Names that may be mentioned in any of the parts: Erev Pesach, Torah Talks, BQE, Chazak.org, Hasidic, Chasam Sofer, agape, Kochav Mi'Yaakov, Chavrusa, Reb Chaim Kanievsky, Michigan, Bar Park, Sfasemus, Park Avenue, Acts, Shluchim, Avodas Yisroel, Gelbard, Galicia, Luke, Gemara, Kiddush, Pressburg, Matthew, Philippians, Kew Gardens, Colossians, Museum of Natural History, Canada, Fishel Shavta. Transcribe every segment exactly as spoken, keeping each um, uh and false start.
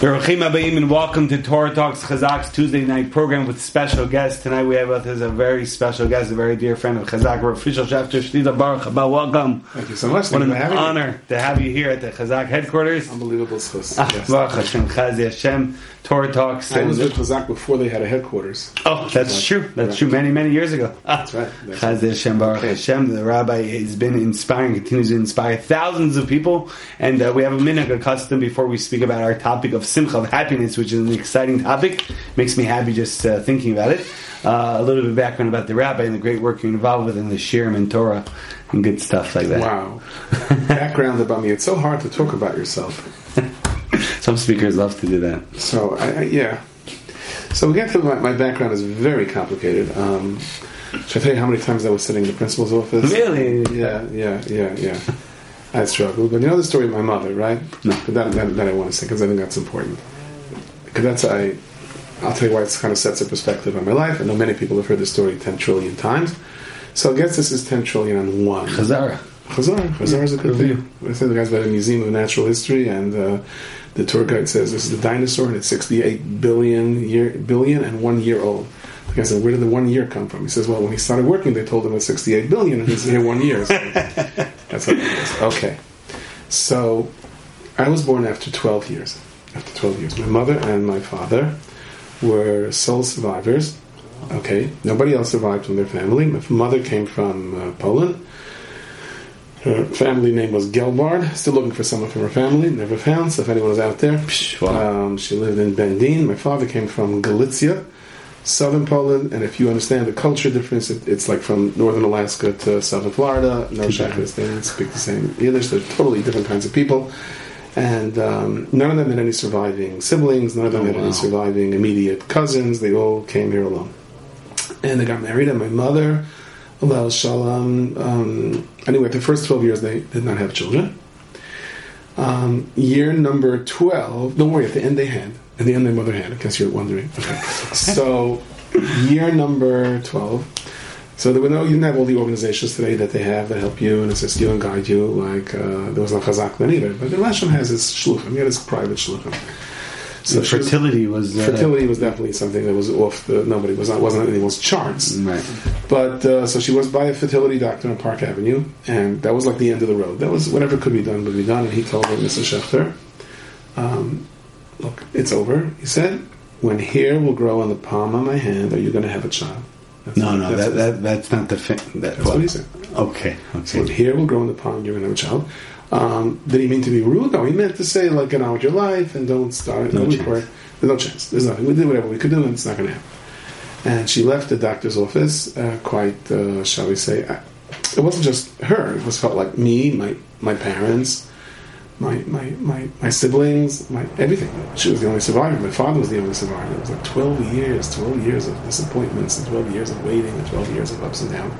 Baruchim Abayim, and welcome to Torah Talks, Chazak's Tuesday night program with special guests. Tonight we have with us a very special guest, a very dear friend of Chazak, Rafa Shavta. Baruch Haba, welcome. Thank you so much. What an honor to have you here at the Chazak headquarters. Unbelievable. Baruch Hashem, Chazi Hashem, Torah Talks. I was with Chazak before they had a headquarters. Oh, that's true. That's true. Many, many years ago. That's right. Chazi Hashem, Baruch Hashem. The rabbi has been inspiring, continues to inspire thousands of people. And uh, we have a minhag, a custom, before we speak about our topic of Simcha, of happiness, which is an exciting topic. Makes me happy just uh, thinking about it. Uh, a little bit of background about the rabbi and the great work you're involved with in the Shirim and Torah and good stuff like that. Wow. Background about me. It's so hard to talk about yourself. Some speakers love to do that. So, I, I, yeah. So we get to my, my background is very complicated. Um, should I tell you how many times I was sitting in the principal's office? Really? Yeah, yeah, yeah, yeah. I struggled, but you know the story of my mother, right? No. But that, that, that I want to say, because I think that's important. Because that's, I, I'll tell you why it kind of sets a perspective on my life. I know many people have heard this story ten trillion times. So I guess this is ten trillion on one. Chazara. Chazara. Chazara is a good thing. I said the guy's by the Museum of Natural History, and uh, the tour guide says, this is the dinosaur, and it's sixty-eight billion year, billion and one year old. The guy said, where did the one year come from? He says, well, when he started working, they told him it's sixty-eight billion, and he's here one year. So that's what it is. Okay. So, I was born after twelve years. After twelve years. My mother and my father were sole survivors. Okay. Nobody else survived from their family. My mother came from uh, Poland. Her family name was Gelbard. Still looking for someone from her family. Never found. So if anyone was out there, psh, wow. um, she lived in Bendine. My father came from Galicia, southern Poland, and if you understand the culture difference, it, it's like from northern Alaska to southern Florida. No shakras, they didn't speak the same Yiddish. They're totally different kinds of people. And um, none of them had any surviving siblings. None of them oh, had wow. any surviving immediate cousins. They all came here alone. And they got married, and my mother, Allah Shalom. Um, anyway, the first twelve years, they did not have children. Um, year number twelve, don't worry, at the end they had. At the end my mother had, in case you're wondering. Okay. So, year number twelve. So there were no, you didn't have all the organizations today that they have that help you and assist you and guide you, like, uh, there was no Chazak then either. But the Lashon has his shluchim, he had his private shluchim. So fertility was... was uh, fertility was definitely something that was off the... Nobody was not, wasn't on anyone's charts. Right. But, uh, so she was by a fertility doctor on Park Avenue, and that was like the end of the road. That was, whatever could be done would be done, and he told her, Mister Schechter, um... look, it's over, he said. When hair will grow on the palm of my hand, are you going to have a child? That's no, no, that's, that, that, that's not the thing. That, that's well, what he said. Okay, okay. So when hair will grow on the palm, you're going to have a child. Um, did he mean to be rude? No, he meant to say, like, get on with your life and don't start. No chance. There's no chance. There's nothing. We did whatever we could do, and it's not going to happen. And she left the doctor's office uh, quite, uh, shall we say, I, it wasn't just her. It was felt like me, my, my parents, My, my my my siblings, my everything. She was the only survivor. My father was the only survivor. It was like twelve years, twelve years of disappointments, and twelve years of waiting, and twelve years of ups and downs.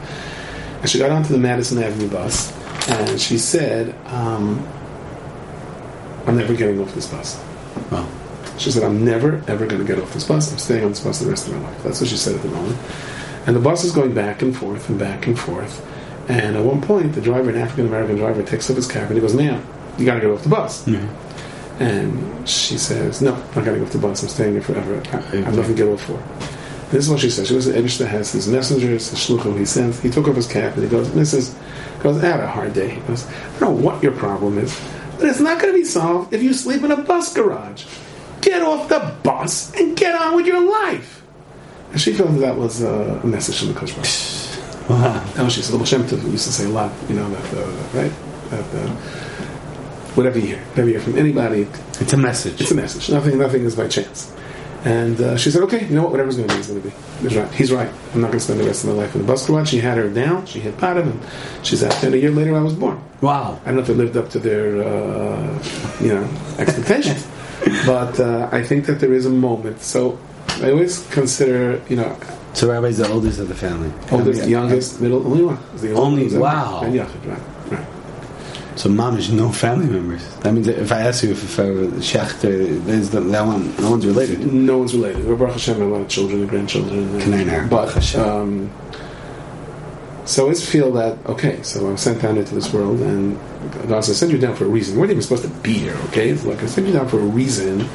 And she got onto the Madison Avenue bus, and she said, um, I'm never getting off this bus. Wow. She said, I'm never, ever going to get off this bus. I'm staying on this bus the rest of my life. That's what she said at the moment. And the bus is going back and forth and back and forth. And at one point, the driver, an African-American driver, takes up his cap, and he goes, ma'am, you gotta get off the bus. Mm-hmm. And she says, no, I'm not getting off the bus. I'm staying here forever. I, I have nothing to get off for. This is what she says. She goes to Erev Pesach, has his messengers, his shluchim he sends. He took off his cap and he goes, Missus goes, I had a hard day. He goes, I don't know what your problem is, but it's not going to be solved if you sleep in a bus garage. Get off the bus and get on with your life. And she felt that, that was a message from the Kodesh Baruch Hu. Wow. That was she said. Little Shem Tov used to say a lot, you know, that, uh, right? That, uh, whatever you hear, whatever you hear from anybody, it's a message. It's a message. Nothing, nothing is by chance. And uh, she said, "Okay, you know what? Whatever's going to be is going to be." He's right. He's right. I'm not going to spend the rest of my life in the bus garage. She had her down. She hit bottom, and she's out there. A year later, I was born. Wow. I don't know if they lived up to their, uh, you know, expectations, but uh, I think that there is a moment. So I always consider, you know. So Rabbi's the oldest of the family. Oldest, youngest, middle, only one. The only wow. And Yachid, right? Right. So, mom is no family members. That means that if I ask you if, if I were Shechter, there's the, that one, no one's related. No one's related. We're Baruch Hashem, a lot of children and grandchildren. Can I know? But, um, so it's feel that, okay, so I'm sent down into this world, and God says, I send you down for a reason. You weren't even supposed to be here, okay? It's like, I sent you down for a reason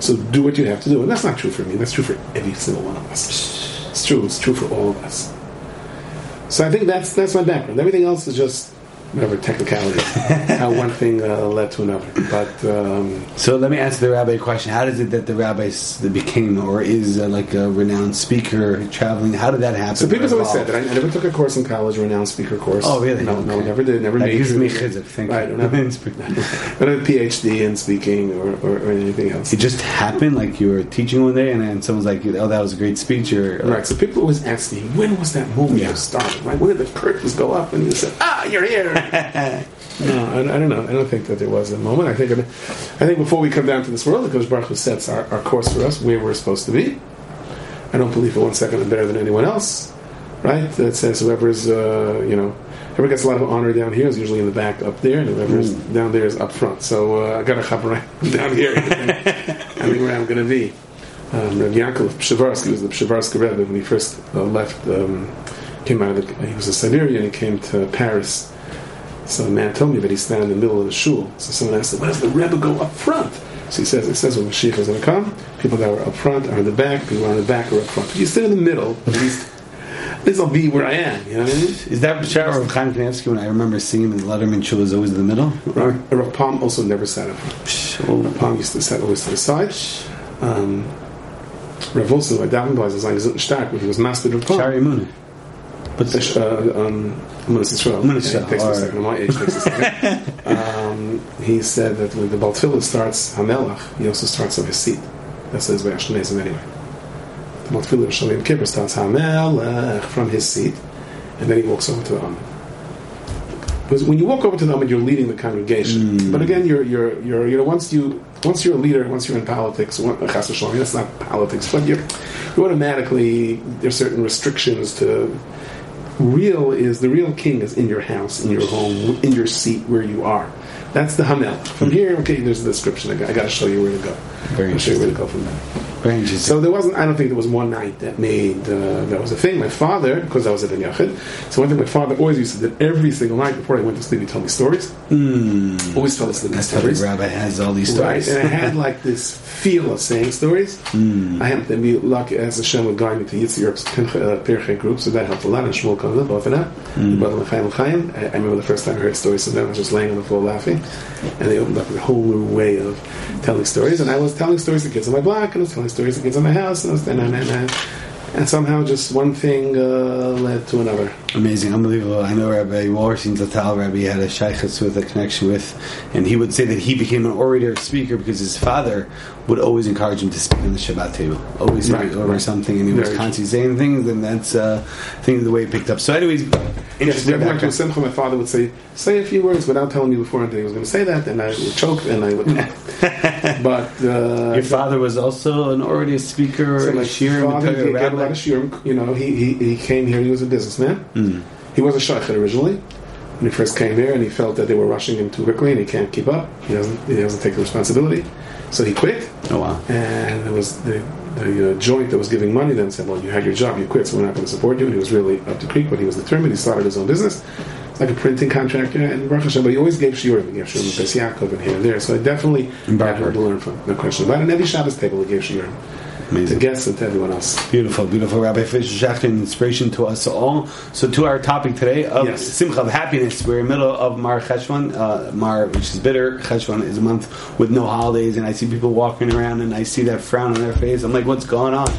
So do what you have to do. And that's not true for me. That's true for every single one of us. It's true. It's true for all of us. So I think that's that's my background. Everything else is just whatever technicality, how one thing uh, led to another. But um, so let me answer the rabbi question: how is it that the rabbi became, or is uh, like a renowned speaker traveling? How did that happen? So people always said that I, I never took a course in college, renowned speaker course. Oh really? No, okay. no, never did. Never made. Gives me chizuk. Thank right, you. Not, not a PhD in speaking or, or, or anything else. It just happened. Like you were teaching one day, and then someone's like, "Oh, that was a great speech." Or, right. So people always ask me, "When was that movie yeah. started? Right? When did the curtains go up?" And you said, "Ah, you're here." No, I, I don't know. I don't think that there was a moment. I think I think before we come down to this world, the Kodesh Baruch Hu sets our, our course for us, where we're supposed to be. I don't believe for one second I'm better than anyone else, right? That says whoever's, uh, you know, whoever gets a lot of honor down here is usually in the back up there, and whoever's mm. down there is up front. So uh, I got to hop right down here. I mean, where I'm going to be. Um, Reb Yaakov Pshevarsky was the Pshevarsky Rebbe when he first uh, left, um, came out of the, he was a Siberian, he came to Paris. So a man told me that he's standing in the middle of the shul. So someone asked him, why does the Rebbe go up front? So he says, it says when Mashiach is going to come, people that were up front are in the back, people that are in the back are up front. But you sit in the middle, at least, at least I'll be where I am. You know what I mean? Is that Reb Chaim Kanievsky, when I remember seeing him in the Letterman shul, is always in the middle? Right. Reb Palm also never sat up front. Oh. Reb Palm used to sit always to the side. Um, Reb also, I doubt him by his own stark, when he was master of Palm. Shari Munah. But the, uh, um, Museum of Natural History. My age takes a second. um, he said that when the Baltfila starts Hamelach, he also starts on his seat. That's his way of Ashkenazim anyway. The Baltfila of Sholom Yem Kippur starts Hamelach from his seat, and then he walks over to the Amid. Because when you walk over to the Amid, you're leading the congregation. Mm. But again, you're you're you're you know once you once you're a leader, once you're in politics, one, that's not politics, but you're, you automatically there's certain restrictions to. Real is the real king is in your house, in your home, in your seat, where you are. That's the Hamel. From here, okay, there's a description. I got, I got to show you where to go. Very I'll show you where to go from there. Very interesting. So there wasn't. I don't think there was one night that made uh, that was a thing. My father, because I was at Ben Yachid, so one thing my father always used to do every single night before I went to sleep, he told me stories. Mm. Always fell asleep. That's how the rabbi has all these stories. Right, and I had like this feel of saying stories. Mm. I happened to be lucky as Hashem would guide me to Yitzhak's Pirchei group, so that helped a lot. And Shmuel Kavla, both of them, brother L'chaim L'chaim. I remember the first time I heard stories from them, I was just laying on the floor laughing. And they opened up a whole new way of telling stories. And I was telling stories to kids on my block, and I was telling stories to kids on my house, and I was and, and, and, and somehow just one thing uh, led to another. Amazing, unbelievable. I know Rabbi Wallerstein Zatal, Rabbi had a shaykhus with a connection with, and he would say that he became an orator, speaker, because his father would always encourage him to speak on the Shabbat table. Always right, over right. something, and he was Very constantly true. saying things, and that's uh, thing the way it picked up. So anyways... Yes, Simcha, my father would say, say a few words without telling me before anything. He was going to say that, and I would choke, and I would... but... Uh, Your father was also an orator, speaker, so my shirim, father gave a lot of shirim. You know, he, he, he came here, he was a businessman. Mm. He was a shaykhid originally, when he first came here, and he felt that they were rushing him too quickly, and he can't keep up. He doesn't He doesn't take the responsibility. So he quit. Oh, wow. And it was... the. The uh, joint that was giving money then said, well, you had your job, you quit, so we're not going to support you. And he was really up the creek, but he was determined. He started his own business. It's like a printing contractor, and Rafa Shavta, but he always gave shiurim. He gave shiurim to Pesach and here and there. So I definitely had to learn from, no question about it. And every Shabbos table he gave shiurim. Amazing. To guests and to everyone else. Beautiful, beautiful. Rabbi Fisher Schachter, an inspiration to us all. So to our topic today of yes. Simcha, of happiness. We're in the middle of Mar Cheshvan, uh, Mar, which is bitter. Cheshvan is a month with no holidays, and I see people walking around, and I see that frown on their face. I'm like, what's going on?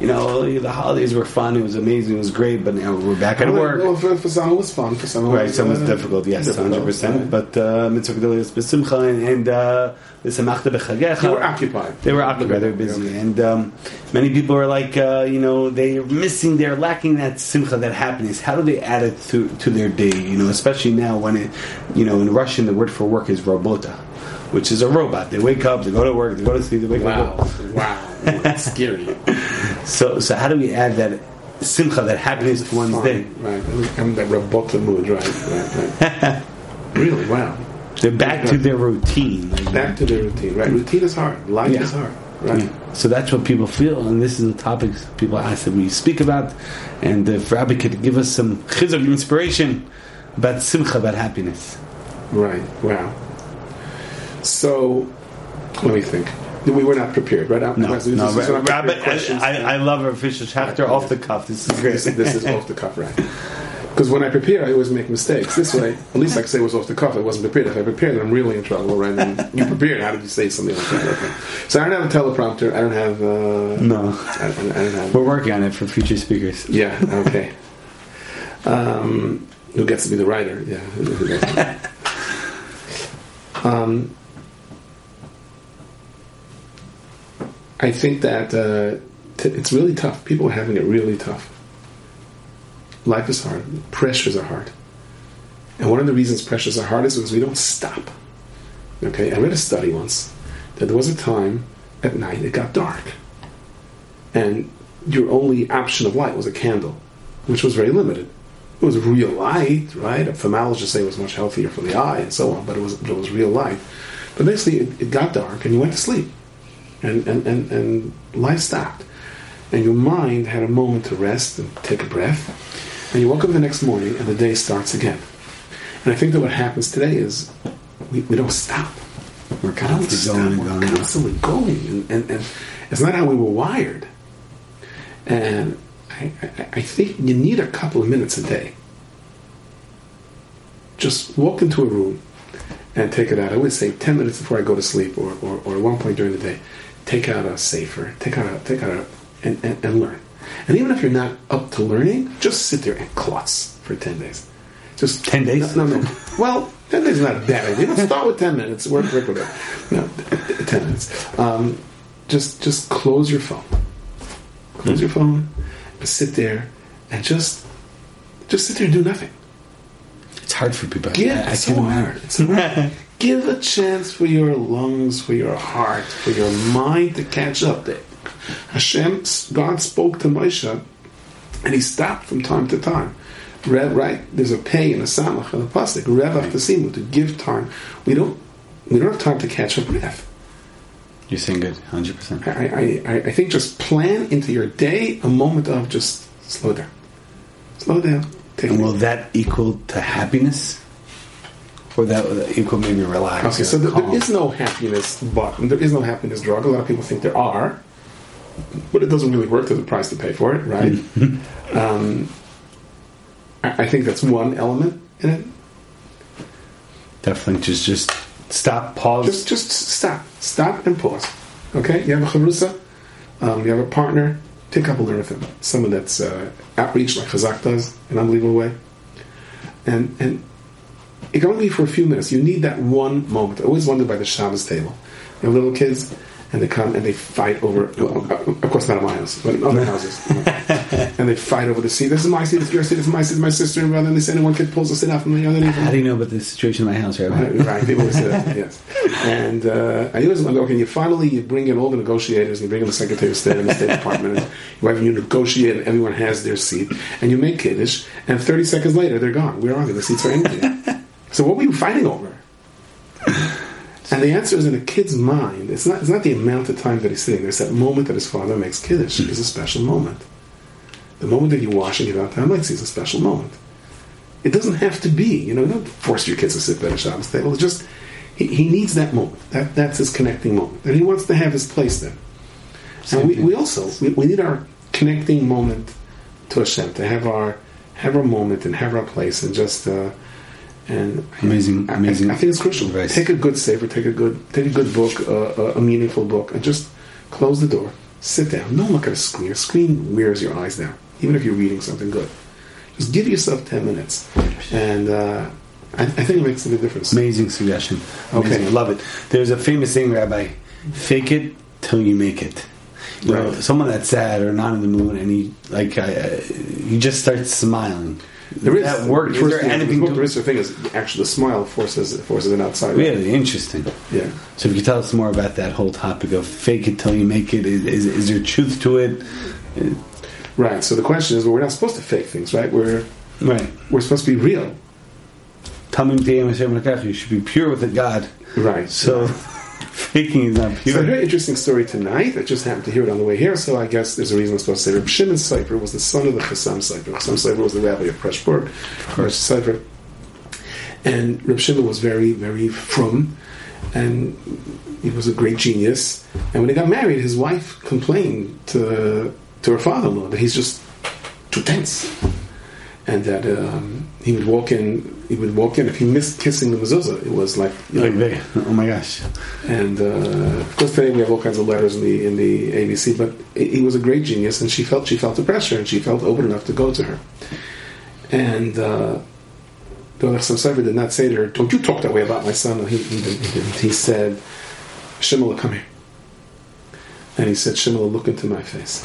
You know, the holidays were fun. It was amazing. It was great. But now we're back at work. Well, for, for some it was fun. For some it was right. Some uh, was difficult. Yes, hundred percent. But mitzvah gedoliyos b'simcha and the semachta b'chagecha. They were occupied. They were occupied. They were busy. Yeah. And um, many people are like, uh, you know, they're missing. They're lacking that simcha, that happiness. How do they add it to to their day? You know, especially now when it, you know, in Russian the word for work is robota, which is a robot. They wake up, they go to work, they go to sleep, they wake wow. up. Wow, wow, that's scary. So, so how do we add that simcha, that happiness to one's Fine. day? Right, I'm in that robota mood, right? right, right. Really, wow. They're back right. to their routine. Like, back to their routine, right? Routine is hard. Life yeah. is hard, right? Yeah. So that's what people feel, and this is the topic people ask that we speak about. And if Rabbi could give us some chizuk, inspiration about simcha, about happiness. Right. Wow. So, let me think. We were not prepared, right? I'm, no, this, no. This right. Rabbi, I, I love Rav Fishers Hafter right. off the cuff. This is great. This, this is off the cuff, right? Because when I prepare, I always make mistakes. This way, at least I can say it was off the cuff. I wasn't prepared. If I prepare, then I'm really in trouble, right? And you prepared. How did you say something like that? Okay. So I don't have a teleprompter. I don't have. Uh, no. I don't, I don't have. We're working on it for future speakers. Yeah. Okay. Um, who gets to be the writer? Yeah. um. I think that uh, t- it's really tough. People are having it really tough. Life is hard. Pressures are hard. And one of the reasons pressures are hard is because we don't stop. Okay, I read a study once that there was a time at night it got dark. And your only option of light was a candle, which was very limited. It was real light, right? Ophthalmologists say it was much healthier for the eye and so on, but it was, but it was real light. But basically it, it got dark and you went to sleep. And, and, and, and life stopped. And your mind had a moment to rest and take a breath. And you woke up the next morning and the day starts again. And I think that what happens today is we, we don't stop. We're constantly stop. going. We're going. constantly going. And, and, and it's not how we were wired. And I, I, I think you need a couple of minutes a day. Just walk into a room and take it out. I always say ten minutes before I go to sleep, or, or, or at one point during the day, take out a safer, take out a, take out a, and, and, and learn. And even if you're not up to learning, just sit there and klotz for ten days. Just ten days? No, no, no. Well, ten days is not a bad idea. Let's start with ten minutes. Work, work with it. No, ten minutes. Um, just, just close your phone. Close your phone. And sit there and just, just sit there and do nothing. It's hard for people. Yeah, I, I so hard. It's hard. Give a chance for your lungs, for your heart, for your mind to catch up. Hashem, God spoke to Moshe, and he stopped from time to time. Rev, right? There's a pay and a samach and a pasuk. Rev right. after simu to give time. We don't. We don't have time to catch a breath. You're saying good, hundred percent. I, I, I think just plan into your day a moment of just slow down, slow down. And will that equal to happiness? Or that will that equal maybe relax? Okay, so there, there is no happiness button. There is no happiness drug. A lot of people think there are, but it doesn't really work. There's a price to pay for it, right? um, I, I think that's one element in it. Definitely just, just stop, pause. Just, just stop. Stop and pause. Okay? You have a chavrusa, um, you have a partner. Take up a learn with them. Someone that's uh, outreach like Chazak does, in an unbelievable way. And and it can only be for a few minutes. You need that one moment. I always wonder by the Shabbos table. You have little kids, and they come and they fight over, well, of course not at my house, but in other houses. And they fight over the seat. This is my seat, this is your seat, this is my seat, this is my sister and brother. And they say, and one kid pulls the seat off from the other. How do you know about the situation in my house, right? Right, right. People always say that, yes. And uh, I always wonder, okay, you finally you bring in all the negotiators, and you bring in the Secretary of State and the State Department, and you, have, you negotiate, and everyone has their seat, and you make Kiddush, and thirty seconds later, they're gone. Where are they? The seats are empty. So what were you fighting over? And the answer is in a kid's mind. It's not. It's not the amount of time that he's sitting there. It's that moment that his father makes Kiddush is a special moment. The moment that you wash and give out the hametz is a special moment. It doesn't have to be. You know, you don't force your kids to sit at a Shabbos table. It's just he, he needs that moment. That that's his connecting moment, and he wants to have his place there. And we, we also we, we need our connecting moment to Hashem, to have our have our moment and have our place, and just. Uh, And amazing, I, amazing. I, I think it's crucial. Advice. Take a good saver, take a good, take a good book, uh, a meaningful book, and just close the door, sit down. Don't look at a screen. A screen wears your eyes down, even if you're reading something good. Just give yourself ten minutes, and uh, I, I think it makes a big difference. Amazing suggestion. Amazing. Okay, I love it. There's a famous saying, Rabbi: "Fake it till you make it." You right. know, someone that's sad or not in the mood, and he like, uh, he just starts smiling. There is that work. Is there anything? The most thing is actually the smile forces forces an outside. Really interesting. Yeah. So if you could tell us more about that whole topic of fake it till you make it, is, is, is there truth to it? Right. So the question is, well, we're not supposed to fake things, right? We're right. We're supposed to be real. You should be pure with the God. Right. So faking is not pure. So a very interesting story tonight. I just happened to hear it on the way here, so I guess there's a reason I'm supposed to say Reb Shimon Sofer was the son of the Chasam Sofer. Chasam Sofer was the rabbi of Pressburg, of course. And Reb Shimon was very, very frum, and he was a great genius. And when he got married, his wife complained to to her father-in-law that he's just too tense, and that um, he would walk in. He would walk in if he missed kissing the mezuzah. It was like, you know, like oh my gosh! And uh, of course, today we have all kinds of letters in the in the A B C. But he was a great genius, and she felt she felt the pressure, and she felt open enough to go to her. And uh, though Chasam Sofer did not say to her, "Don't you talk that way about my son." He, he didn't. He, didn't. He said, "Shimala, come here." And he said, "Shimala, look into my face."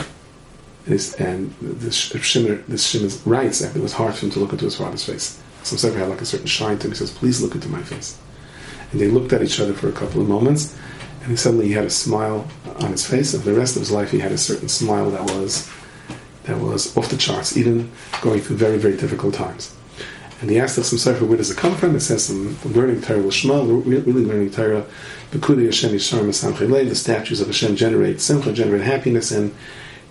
And, and this Shimon, this Shimon writes that it was hard for him to look into his father's face. Chasam Sofer had like a certain shine to him. He says, "Please look into my face." And they looked at each other for a couple of moments, and he suddenly he had a smile on his face. And for the rest of his life, he had a certain smile that was that was off the charts, even going through very, very difficult times. And he asked Chasam Sofer, "Where does it come from?" It says, "From learning Torah l'shma, really learning Torah. The statues of Hashem generate simcha, generate happiness, and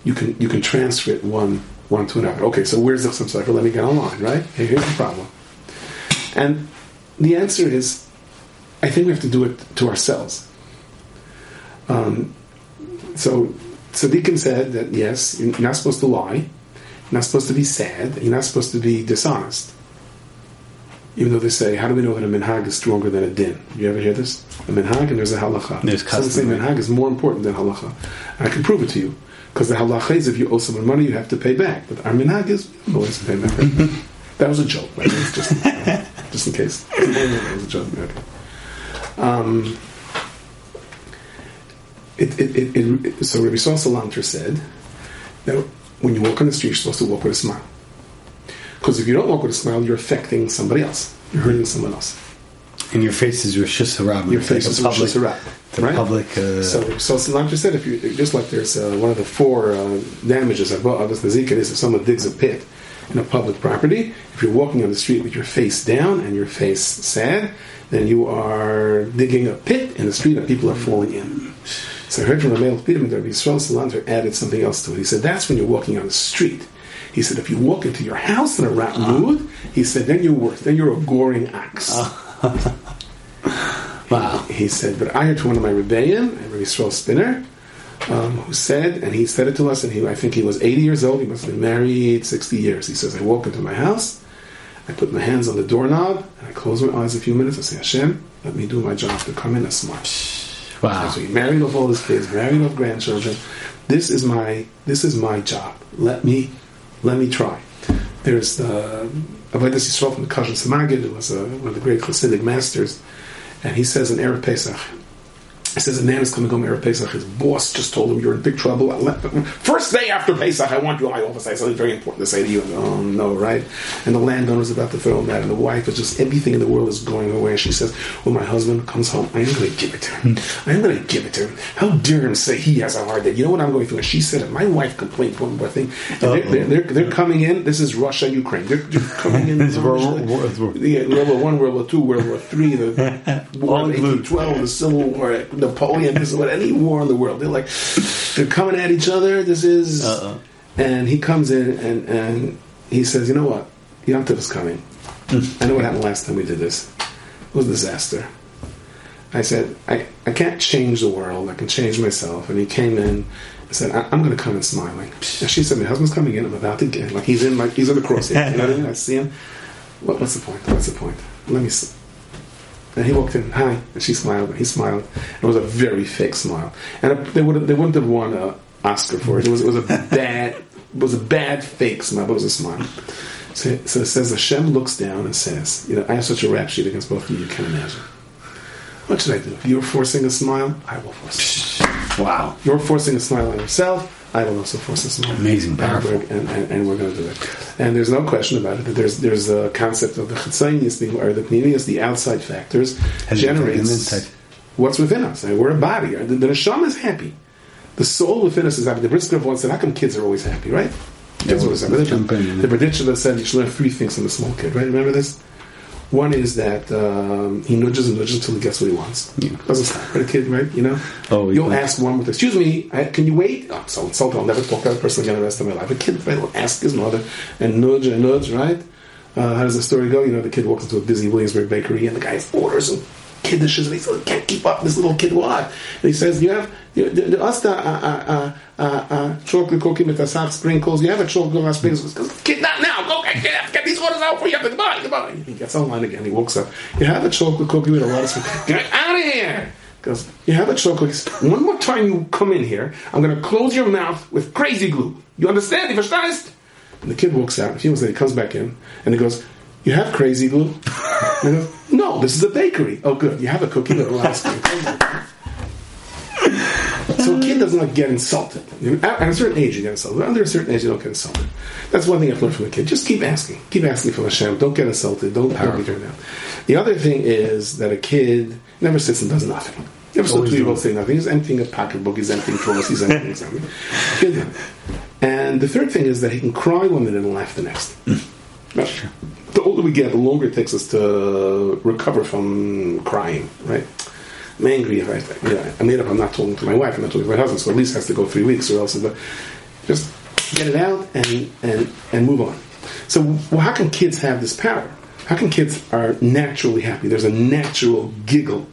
you can you can transfer it one one to another." Okay, so where's the Chasam Sofer? Let me get online, right? Hey, here's the problem. And the answer is, I think we have to do it to ourselves. Um, so Tzaddikim said that yes, you're not supposed to lie, you're not supposed to be sad, you're not supposed to be dishonest. Even though they say, how do we know that a minhag is stronger than a din? You ever hear this? A minhag and there's a halacha. There's some say minhag is more important than halacha. I can prove it to you. Because the halacha is if you owe someone money, you have to pay back. But our minhag is always pay back. That was a joke, right? It's just, just in case. That was a joke. Okay. Um, it, it, it, it, so Rabbi Yisrael Salanter said that when you walk on the street, you're supposed to walk with a smile. Because if you don't walk with a smile, you're affecting somebody else. You're hurting someone else. And your face is Rosh Hashanah. Your face is Rosh Hashanah. The right? public. Uh... So, so Solange said, if you just like there's uh, one of the four uh, damages of Avodas Yisroel is if someone digs a pit in a public property, if you're walking on the street with your face down and your face sad, then you are digging a pit in the street and people are falling in. So I heard from the male Peterman that Yisrael Salanter added something else to it. He said that's when you're walking on the street. He said if you walk into your house in a rotten uh-huh. mood, he said then you're worse. Then you're a goring ox. Uh-huh. Wow. He said, but I heard to one of my rebellion, Erev Pesach spinner, um, who said, and he said it to us, and he, I think he was eighty years old, he must have been married sixty years. He says, I walk into my house, I put my hands on the doorknob, and I close my eyes a few minutes, I say, Hashem, let me do my job to come in a smart. Wow. So he married off all his kids, married off grandchildren. This is my this is my job. Let me let me try. There's the Avodas Yisroel from the Kochav Mi'Yaakov, who was a, one of the great Hasidic masters. And he says in Erev Pesach, he says a man is coming home Erev Pesach. His boss just told him, "You're in big trouble. First day after Pesach, I want you in my office. I have something very important to say to you." And, oh no, right? And the landowner is about to throw him that, and the wife is just everything in the world is going away. She says, "When my husband comes home, I am going to give it to him. I am going to give it to him. How dare him say he has a hard day? You know what I'm going through?" And she said it. My wife complained for one more thing. They're, they're, they're, they're coming in. This is Russia, Ukraine. They're, they're coming in. It's World War One, yeah, World War One, World War Two, World War Three. The War eighteen twelve, the Civil War, Napoleon, this is what any war in the world. They're like, they're coming at each other. This is, uh-uh. and he comes in and, and he says, you know what? Yom Tov is coming. I know what happened last time we did this. It was a disaster. I said, I, I can't change the world. I can change myself. And he came in and said, I, I'm going to come in smiling. And she said, my husband's coming in. I'm about to get like he's in like he's in the crosshair. You know what I mean? I see him. What, what's the point? What's the point? Let me see. And he walked in, hi, and she smiled, and he smiled. It was a very fake smile, and they would they wouldn't have won an Oscar for it. It was it was a bad it was a bad fake smile, but it was a smile. So, so it says Hashem looks down and says, you know, I have such a rap sheet against both of you, you can't imagine. What should I do? If you're forcing a smile, I will force it. Wow. You're forcing a smile on yourself. I will also force a smile. Amazing, powerful. And, and, and we're going to do it. And there's no question about it that there's there's a concept of the chitzonius, the or the pneumius, the outside factors, and generates what's within us. I mean, we're a body. The, the neshama is happy. The soul within us is happy. The brisker of one said, how come kids are always happy, right? Kids are always happy. The Kladiesha said you should learn three things from the small kid, right? Remember this? One is that um, he nudges and nudges until he gets what he wants. Yeah. Doesn't stop. Right, a kid, right? You know? Oh, You'll yeah. ask one with, excuse me, I, can you wait? Oh, I'm so insulted. I'll never talk to that person again the rest of my life. A kid right, will ask his mother and nudge and nudge, right? Uh, how does the story go? You know, the kid walks into a busy Williamsburg bakery and the guy orders and kiddushes, and he says, can't keep up this little kid alive. And he says, you have, you, the, the asta, uh, uh, uh, uh, chocolate cookie with a soft sprinkles, you have a chocolate with sprinkles, because kid, not now, go get, get, get these orders out for you, come on, come on. He gets online again, he walks up, you have a chocolate cookie with a lot of sprinkles, get out of here! Because you have a chocolate, one more time you come in here, I'm going to close your mouth with crazy glue. You understand? You verstehst? And the kid walks out, a few minutes later, he comes back in, and he goes, you have crazy glue? And goes, no, this is a bakery. Oh, good. You have a cookie that allows you. So a kid does not get insulted. At a certain age, you get insulted. But under a certain age, you don't get insulted. That's one thing I've learned from a kid. Just keep asking. Keep asking for Hashem. Don't get insulted. Don't power be turned down. The other thing is that a kid never sits and does nothing. Never sits and does nothing. He's emptying a pocketbook. He's emptying drawers. He's emptying something. Good. And the third thing is that he can cry one minute and laugh the next. That's true. The older we get, the longer it takes us to recover from crying, right? I'm angry if I, you know, I made up, I'm not talking to my wife, I'm not talking to my husband, so at least it has to go three weeks or else. But just get it out and, and, and move on. So well, how can kids have this power? How can kids are naturally happy? There's a natural giggle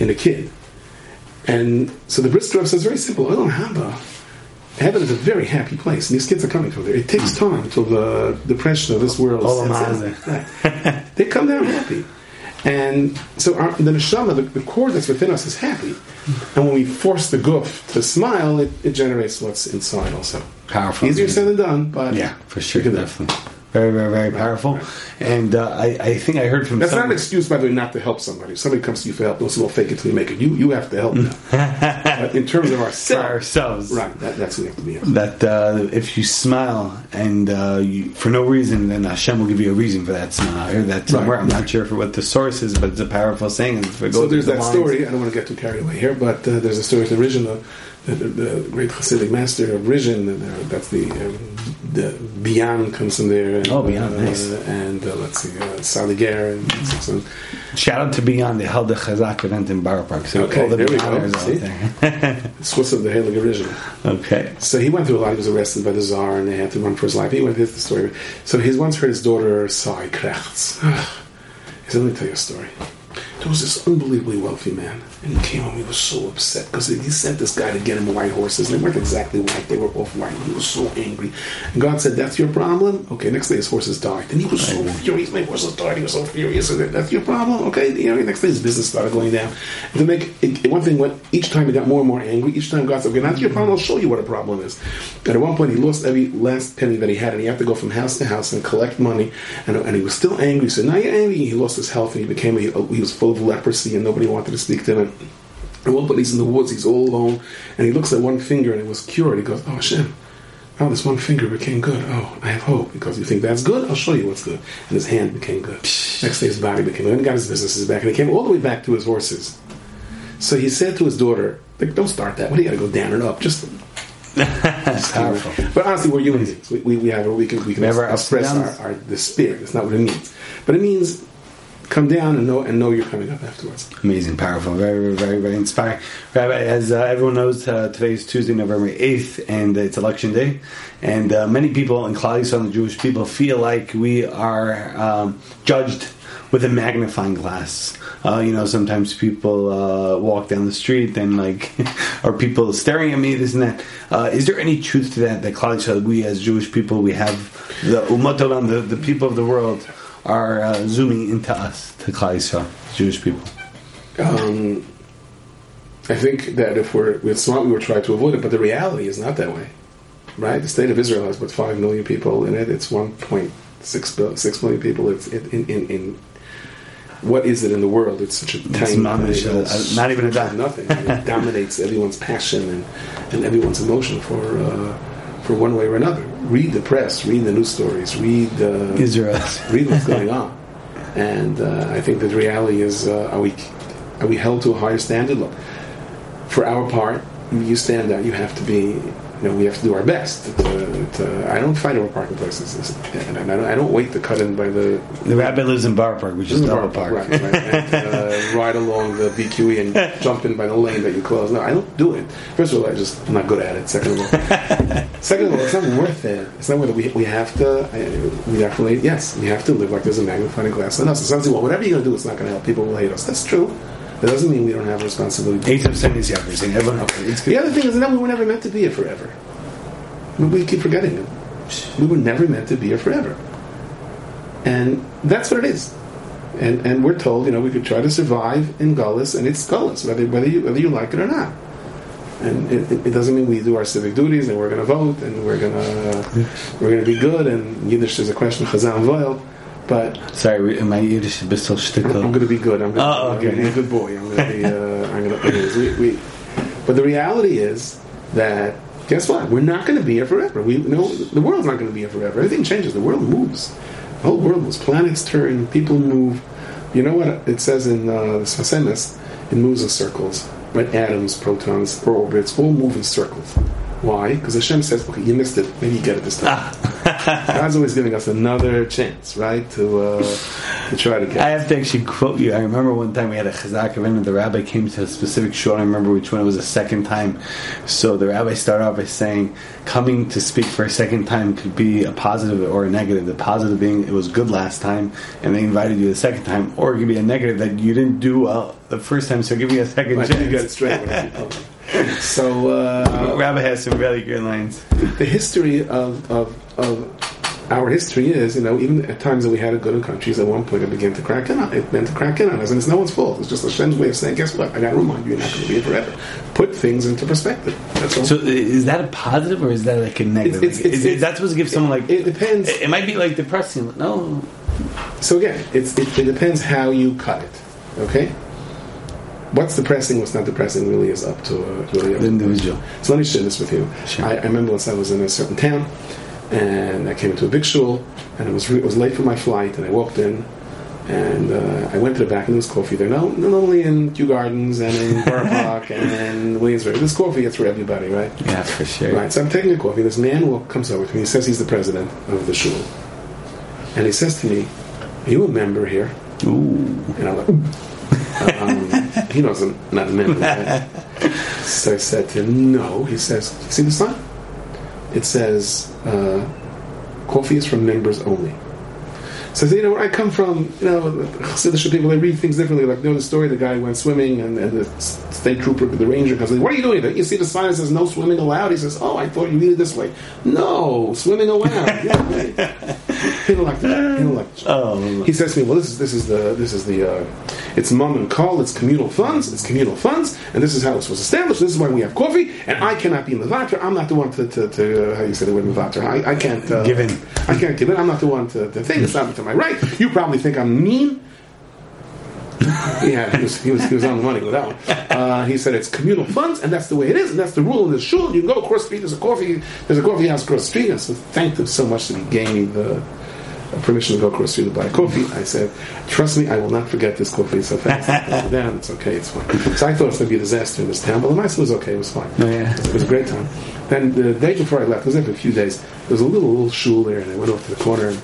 in a kid. And so the Bris Rav says, very simple, Olam Haba. Heaven is a very happy place, and these kids are coming from there. It takes time until the depression of this world all right. They come down happy. And so our, the neshama, the, the core that's within us, is happy. And when we force the goof to smile, it, it generates what's inside also. Powerful. Easier said than done, but... Yeah, for sure, definitely. Very, very, very powerful. Right. And uh, I, I think I heard from That's somebody. Not an excuse, by the way, not to help somebody. If somebody comes to you for help, don't say, well, fake it till you make it. You you have to help them. But in terms of ourselves. ourselves. Right, that, that's what we have to be. That uh, if you smile and uh, you, for no reason, then Hashem will give you a reason for that smile. I heard that somewhere. Right. I'm not sure for what the source is, but it's a powerful saying. So there's the that lines. Story. I don't want to get too carried away here, but uh, there's a story to original. The, the great Hasidic master of Rizin, and, uh, that's the, uh, the Bian comes in there. And, oh, Bian, uh, nice. Uh, and uh, let's see, uh, Saliger. And, and, and shout out to Bian, they held the Chazak event in Bar Park. So okay, all the there we go. See? There. Swiss of the Heilig Rizin. Okay. So he went through a lot. He was arrested by the Tsar, and they had to run for his life. He went through the story. So he once heard his daughter sigh, krechts. He said, let me tell you a story. There was this unbelievably wealthy man, and he came home. He was so upset because he sent this guy to get him white horses. They weren't exactly white; they were off white. He was so angry, and God said, "That's your problem." Okay, next day his horses died, and he was so furious. My horses died. He was so furious. And that's your problem. Okay, you know. Next day his business started going down. And to make it, one thing, went each time he got more and more angry. Each time God said, "Okay, that's your problem. I'll show you what a problem is." And at one point, he lost every last penny that he had, and he had to go from house to house and collect money. And, and he was still angry. So now you're angry. He lost his health, and he became a, he was full of leprosy, and nobody wanted to speak to him. And one day he's in the woods, he's all alone, and he looks at one finger, and it was cured. He goes, "Oh Hashem, now this one finger became good. Oh, I have hope." Because you think that's good, I'll show you what's good. And his hand became good. Next day his body became good. And he got his businesses back, and he came all the way back to his horses. So he said to his daughter, like, "Don't start that. What do you got to go down and up? Just." That's powerful. But honestly, we're human beings. We, we we have we can we can Never express our, our despair. That's not what it means. But it means. Come down and know and know you're coming up afterwards. Amazing, powerful, very, very, very inspiring. Rabbi, as uh, everyone knows, uh, today is Tuesday, November eighth, and it's Election Day. And uh, many people, and Kladiesha and the Jewish people, feel like we are um, judged with a magnifying glass. Uh, you know, sometimes people uh, walk down the street and, like, are people staring at me, this and that. Uh, is there any truth to that, that Kladiesha, we as Jewish people, we have the Umat Olam, the, the people of the world, are uh, zooming into us, to Kladiesha, Jewish people? Um, I think that if we're if smart, we would try to avoid it, but the reality is not that way, right? The state of Israel has about five million people in it. It's one point six six million people. It's in in, in in what is it in the world? It's such a tiny, not even a dot, nothing. It dominates everyone's passion and, and everyone's emotion for. Uh, For one way or another, read the press, read the news stories, read uh, Israel, read what's going on, and uh, I think that the reality is: uh, are we are we held to a higher standard? Look, for our part, you stand out. You have to be. You know, we have to do our best. To, to, I don't fight over parking places, and I don't, I don't wait to cut in by the. The rabbi lives in Bar Park, which is double park. Right, right. And, uh, ride along the B Q E and jump in by the lane that you close. No, I don't do it. First of all, I just I'm not good at it. Second of all. Second of all, it's not worth it. It's not worth it. We, we have to, I, we definitely, yes, we have to live like there's a magnifying glass on us. And sometimes, well, whatever you're going to do, it's not going to help. People will hate us. That's true. That doesn't mean we don't have a responsibility. Eight of seven is everyone. The other thing is that we were never meant to be here forever. We keep forgetting it. We were never meant to be here forever. And that's what it is. And and we're told, you know, we could try to survive in Gullus, and it's Gullus, whether whether you whether you like it or not. And it, it doesn't mean we do our civic duties, and we're going to vote, and we're going to we're going to be good. And Yiddish is a question of Chazam Voil. But sorry, my Yiddish is still shtickle. I'm going to be good. I'm going oh, okay. to be a good boy. I'm going to be. Uh, I'm going to. We, we. But the reality is that guess what? We're not going to be here forever. We know the world's not going to be here forever. Everything changes. The world moves. The whole world moves. Planets turn. People move. You know what it says in uh, the Sfasemus? It moves in circles. Right? Atoms, protons, orbits, all move in circles. Why? Because Hashem says, "Okay, you missed it. Maybe you get it this time." God's always giving us another chance, right? To uh, to try to get. I have to actually quote you. I remember one time we had a Chazak event, and the rabbi came to a specific shul. I remember which one it was. The second time, so the rabbi started off by saying, "Coming to speak for a second time could be a positive or a negative. The positive being it was good last time, and they invited you the second time, or it could be a negative that you didn't do well the first time. So give me a second right, chance. You got it straight." So, uh, Rabbi has some really good lines. The history of, of of our history is, you know, even at times that we had a good in countries, at one point it began to crack in on it meant to crack in on us, and it's no one's fault. It's just Hashem's way of saying, guess what? I got to remind you, you're not going to be here forever. Put things into perspective. That's all. So, is that a positive or is that like a negative? It's, it's, it's, is it, that's supposed to give someone it, like it depends. It, it might be like depressing. No. So again, it's it, it depends how you cut it. Okay. What's depressing, what's not depressing really is up to uh, really the individual. So let me share this with you. Sure. I, I remember once I was in a certain town, and I came into a big shul, and it was re- it was late for my flight, and I walked in, and uh, I went to the back, and there was coffee there. Now, not only in Kew Gardens, and in Bar Park, and in Williamsburg. There's coffee, it's for everybody, right? Yeah, for sure. Right, so I'm taking a coffee. This man walk, comes over to me, he says he's the president of the shul. And he says to me, "Are you a member here?" Ooh. And I'm like, um, he wasn't not a member, right? So I said to him, "No." He says, "You see the sign? It says uh, coffee is for members only." So I said, "You know where I come from? You know, Hasidic people, they read things differently. Like, you know the story: the guy went swimming, and, and the state trooper, the ranger, comes. Like, what are you doing? There? You see the sign that says no swimming allowed." He says, "Oh, I thought you read it this way. No, swimming allowed." Yeah, he don't like that. He don't like that. Oh. He says to me, "Well, this is this is the this is the uh, it's mum and call. It's communal funds. It's communal funds, and this is how this was established. This is why we have coffee. And I cannot be mevater. I'm not the one to to, to uh, how you say the word mevater. I, I can't uh, give in. I can't give in. I'm not the one to, to think it's not." Am I right? You probably think I'm mean. Yeah, he was, he was, he was on the money with that one. Uh, he said it's communal funds, and that's the way it is, and that's the rule in the shul. You can go across the street. There's a coffee. There's a coffee house across the street. And so thanked him so much that he gave me the permission to go across the street to buy a coffee. I said, "Trust me, I will not forget this coffee so fast." I down. It's okay. It's fine. So I thought it was going to be a disaster in this town, but the mice was okay. It was fine. Oh, yeah. It was a great time. Then the day before I left, it was every few days. There was a little little shul there, and I went off to the corner. And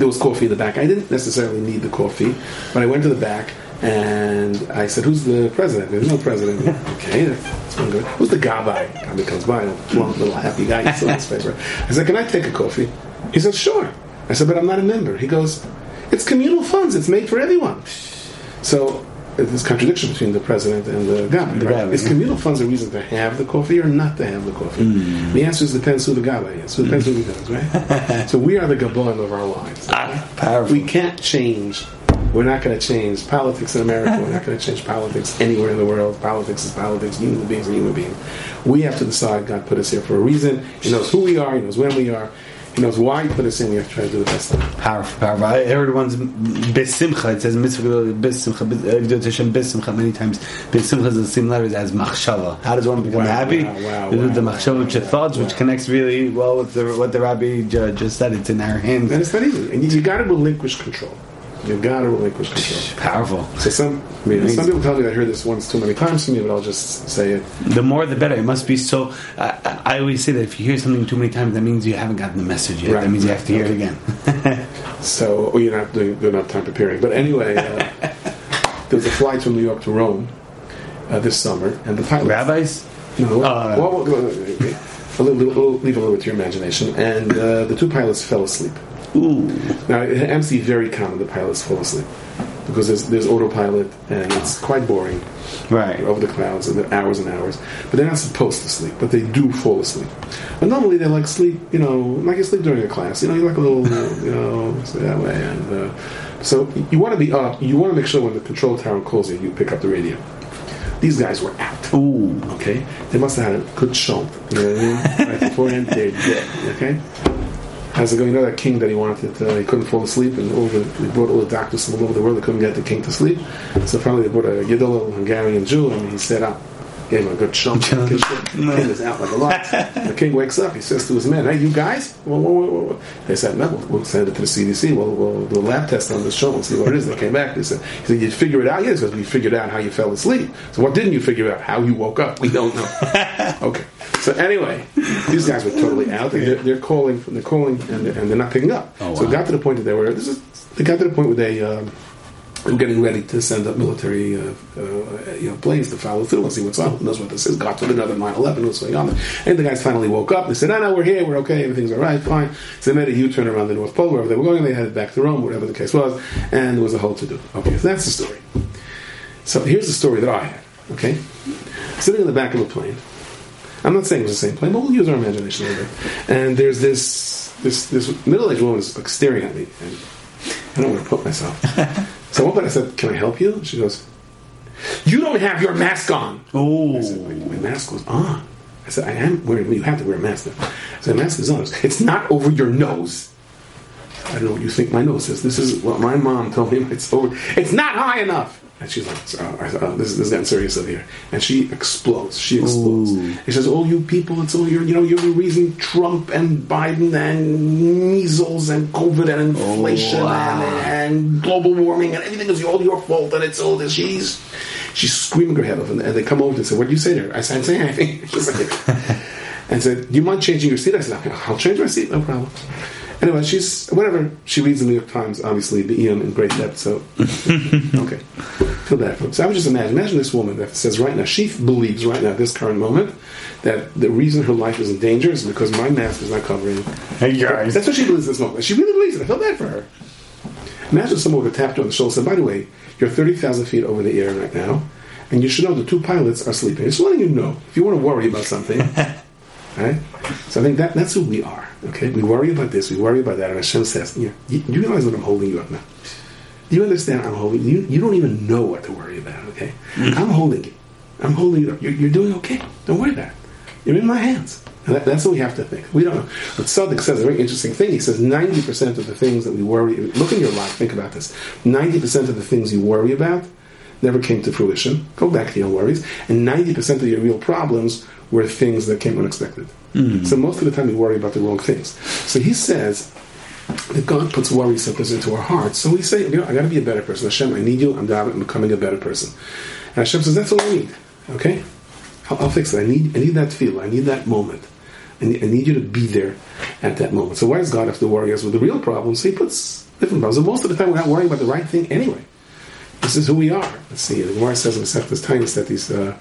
there was coffee in the back. I didn't necessarily need the coffee, but I went to the back and I said, "Who's the president?" There's no president. Okay, that's one good. Who's the guy? He comes by, a plump little happy guy. He's still in his paper. I said, "Can I take a coffee?" He said, "Sure." I said, "But I'm not a member." He goes, "It's communal funds. It's made for everyone." So there's contradiction between the president and the gabbai. The right? Is yeah. communal funds a reason to have the coffee or not to have the coffee? Mm. The answer is depends who the gabbai is. So it depends mm. who he does, right? So we are the gabbaim of our lives. Right? Ah, powerful. We can't change. We're not going to change politics in America. We're not going to change politics anywhere in the world. Politics is politics. Human beings are human beings. We have to decide. God put us here for a reason. He knows who we are. He knows when we are. He knows why he put us in. We have to try to do the best thing. Powerful, powerful. I heard once, Besimcha, it says, Besimcha, many times. Besimcha is the same letters as Machshava. How does one become wow, happy? Wow, wow, wow, the Machshava, which wow, are thoughts, wow. which connects really well with the, what the Rabbi just said. It's in our hands. And it's not easy. And you've got to relinquish control. You've got to relinquish control. Powerful. So some you know, some people tell me I heard this once too many times from me, but I'll just say it. The more, the better. It must be so. Uh, I always say that if you hear something too many times, that means you haven't gotten the message yet. Right. That means you have to hear okay. it again. So well, you're not doing good enough time preparing. But anyway, uh, there was a flight from New York to Rome uh, this summer, and the pilots. Rabbis? No. Uh, well, well, a little, little, leave a little bit to your imagination, and uh, the two pilots fell asleep. Ooh. Now, at M C, very common, the pilots fall asleep. because there's, there's autopilot and it's quite boring. Right. They're over the clouds and they're hours and hours. But they're not supposed to sleep, but they do fall asleep. And normally they like sleep, you know, like you sleep during a class. You know, you like a little, you know, so that way. And uh, so you want to be up. You want to make sure when the control tower calls you, you pick up the radio. These guys were out. Ooh. Okay? They must have had a good shot. You know what I mean? Right beforehand, they're dead. Okay? How's it going? You know that king that he wanted to, uh, he couldn't fall asleep, and all the, they brought all the doctors from all over the world, they couldn't get the king to sleep. So finally they brought a Yiddish Hungarian Jew, and he set up. Gave him a good chump. No. The king is out like a lot. The king wakes up, he says to his men, hey, you guys? Whoa, whoa, whoa, whoa. They said, no, we'll send it to the C D C, we'll, we'll do a lab test on this chump, we'll see what it is. They came back, they said, he said, you figure it out? Yes, because we figured out how you fell asleep. So what didn't you figure out? How you woke up? We don't know. Okay. So anyway, these guys were totally out. They're, they're calling, they're calling, and they're, and they're not picking up. Oh, wow. So it got to the point that they were. This is, it got to the point where they um, were getting ready to send up military, uh, uh, you know, planes to follow through and see what's up. Who knows what this is? Got to another nine eleven. What's going on? And the guys finally woke up. They said, "No, no, we're here. We're okay. Everything's all right. Fine." So they made a U-turn around the North Pole, wherever they were going. They headed back to Rome, whatever the case was, and there was a whole to do. Okay, so that's the story. So here's the story that I had. Okay, sitting in the back of a plane. I'm not saying it was the same plane, but we'll use our imagination a little bit. And there's this this, this middle-aged woman is like staring at me, and I don't want to put myself. So one point I said, "Can I help you?" And she goes, "You don't have your mask on." Oh, I said, "My mask was on." I said, "I am wearing. You have to wear a mask now." So the mask is on. It's not over your nose. I don't know what you think my nose is. This is what my mom told me. It's over. It's not high enough. And she's like, oh, oh, this, is, this is getting serious over here. And she explodes. She explodes. Ooh. She says, all you people, it's all your, you know, you're raising Trump and Biden and measles and COVID and inflation oh, wow. and, and global warming and everything is all your fault and it's all this. She's, she's screaming her head off. And they come over and say, what do you say to her? I said, I didn't say anything. She's like, and said, do you mind changing your seat? I said, I'll change my seat, no problem. Anyway, she's, whatever, she reads the New York Times, obviously, the E M in great depth, so, okay, feel bad for her. So I would just imagine, imagine this woman that says right now, she believes right now, this current moment, that the reason her life is in danger is because my mask is not covering. Hey, guys. That's what she believes this moment. She really believes it. I feel bad for her. Imagine someone would tap her on the shoulder and say, by the way, you're thirty thousand feet over the air right now, and you should know the two pilots are sleeping. Just letting you know, if you want to worry about something, right? So I think that that's who we are. Okay, we worry about this, we worry about that, and Hashem says, "You, you, you realize what I'm holding you up now? Do you understand? I'm holding you. You don't even know what to worry about. Okay, I'm holding you. I'm holding you up. You're, you're doing okay. Don't worry about it. You're in my hands." And that, that's what we have to think. We don't know. But Tzaddik says a very interesting thing. He says ninety percent of the things that we worry. Look in your life. Think about this. ninety percent of the things you worry about never came to fruition. Go back to your worries, and ninety percent of your real problems were things that came unexpected. Mm-hmm. So most of the time we worry about the wrong things. So he says that God puts worry sometimes into our hearts. So we say, you know, I got to be a better person. Hashem, I need you. I'm down. I'm becoming a better person. And Hashem says, that's all I need. Okay, I'll, I'll fix it. I need. I need that feel. I need that moment. I need, I need you to be there at that moment. So why does God have to worry us with the real problems? He puts different problems. And most of the time we're not worrying about the right thing anyway. This is who we are. Let's see. The Gemara says in Masechtas Tainis that these. Uh,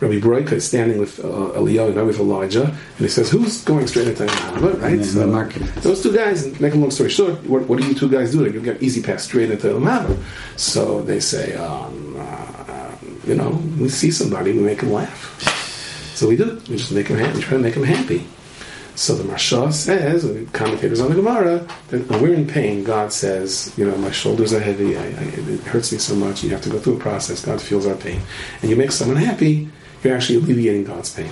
Rabbi Broika is standing with uh, Eliyahu and with Elijah, and he says, "Who's going straight into Elama?" Right? So, the market. Those two guys. And make a long story short, what, what do you two guys do? You get easy pass straight into Elama. So they say, um, uh, "You know, we see somebody, we make him laugh." So we do. We just make him happy. We try to make him happy. So the Marsha says, and the commentators on the Gemara, that when we're in pain, God says, you know, my shoulders are heavy. I, I, it hurts me so much. You have to go through a process. God feels our pain, and you make someone happy. You're actually alleviating God's pain.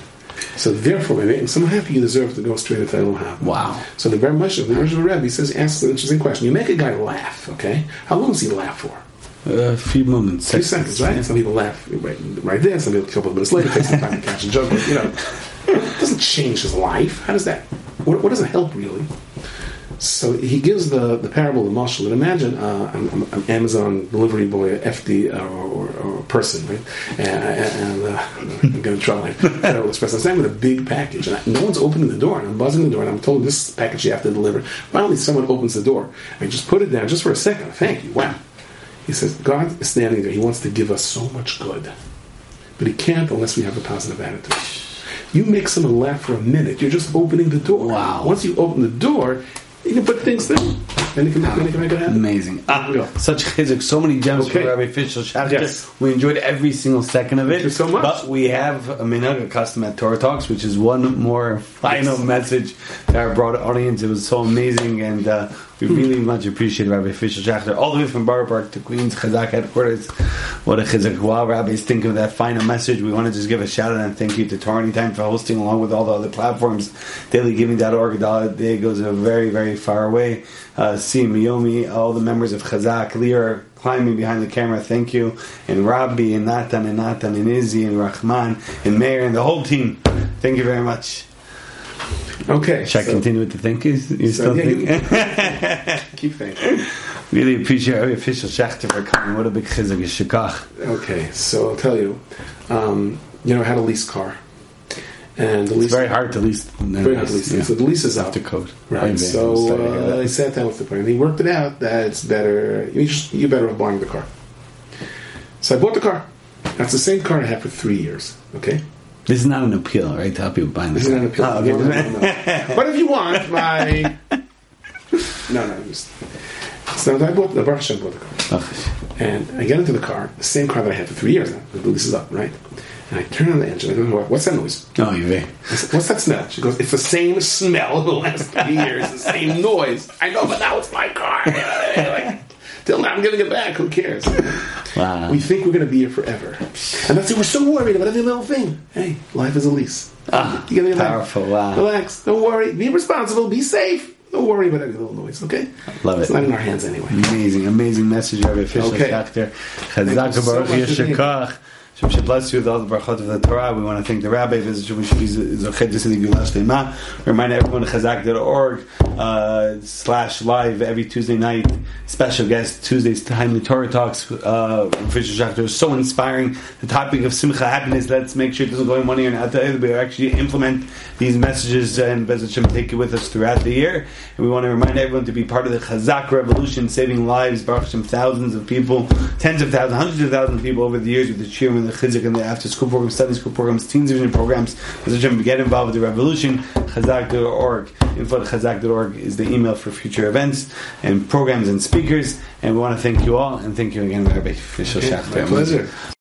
So therefore, by making someone happy, you deserve to go straight into Elohim. Wow. So the very much of the original Rebbe says, asks an interesting question. You make a guy laugh, okay? How long does he laugh for? A uh, few moments. A few seconds, right? Yeah. Some people laugh right, right there. Some people a couple of minutes later. It takes some time to catch a joke. But, you know, it doesn't change his life. How does that, what, what does it help, really? So he gives the, the parable, the mashal, and imagine uh, an, an Amazon delivery boy, F D, uh, or, or, or a person, right? And, and uh, I'm going to try my parable express. I'm standing with a big package, and I, no one's opening the door, and I'm buzzing the door, and I'm told this package you have to deliver. Finally, someone opens the door. I just put it down just for a second. Thank you. Wow. He says, God is standing there. He wants to give us so much good, but He can't unless we have a positive attitude. You make someone laugh for a minute. You're just opening the door. Wow. Once you open the door, you can put things down. Then you can, ah, then you can make it happen. Amazing. Ah, go. Such chizuk, so many gems okay. from Rabbi Fishel Shavta. Yes. We enjoyed every single second of it. Thank you so much. But we have a minhag, a custom at Torah Talks, which is one more final yes. message to our broad audience. It was so amazing, and uh, we really mm. much appreciate Rabbi Fishel Shavta, all the way from Bar Park to Queens, Chazak headquarters. What a chizuk. Wow, Rabbi's thinking of that final message. We want to just give a shout out and thank you to Torah Anytime for hosting, along with all the other platforms. daily giving dot org, Dollar Day goes a very, very far away. Uh, See Miyomi, all the members of Chazak, Lear, climbing behind the camera, thank you. And Rabbi, and Natan, and Natan, and Izzy, and Rahman, and Meir, and the whole team. Thank you very much. Okay. Should so, I continue with the thank yous? You still so, think? Yeah, keep thinking. Really appreciate every official Shavta for coming. What a big chizuk, Shikach. Okay, so I'll tell you. Um, you know, I had a lease car. And the it's lease very hard to lease. Very hard to lease. Yeah. So the lease is out. Code. Right. right. So uh, I sat down with the parent. He worked it out that it's better. You just, you're better off buying the car. So I bought the car. That's the same car I had for three years. Okay. This is not an appeal, right? To help people buying the car. This is not an appeal. Oh, okay. no, no, no. But if you want my, no, no, just. So I bought the Baruch Hashem bought the car. Oh. And I get into the car, the same car that I had for three years. Now the lease is up, right? And I turn on the engine. I don't know what's that noise. Oh, you mean? What's that smell? She goes, it's the same smell of the last three years. The same noise. I know, but now it's my car. Like, till now I'm getting it back. Who cares? Wow. We think we're going to be here forever, and that's it. We're so worried about every little thing. Hey, life is a lease. Ah, you gotta powerful. Wow. Relax. Don't worry. Be responsible. Be safe. Don't worry about any little noise, okay? Love it. It's not in our hands anyway. Amazing, amazing message, Rabbi Fishel Shavta. Chazak Baruch Yeshikach. Shem should bless you with all the barachot of the Torah. We want to thank the Rabbi. Remind everyone, Chazak dot org uh, slash live every Tuesday night. Special guest, Tuesday's Time, the Torah Talks. Uh, Fishel Shavta is so inspiring. The topic of simcha, happiness. Let's make sure it doesn't go in one year and out the other. We actually implement these messages and Bez Hashem take it with us throughout the year. And we want to remind everyone to be part of the Chazak revolution, saving lives, Baruch Hashem, thousands of people, tens of thousands, hundreds of thousands of people over the years with the cheering, the chizuk, and the after-school programs, study school programs, teens vision programs. Get involved with the revolution. Chazak dot org, info at Chazak dot org is the email for future events and programs and speakers. And we want to thank you all, and thank you again, Rabbi Fishel Shavta. My pleasure.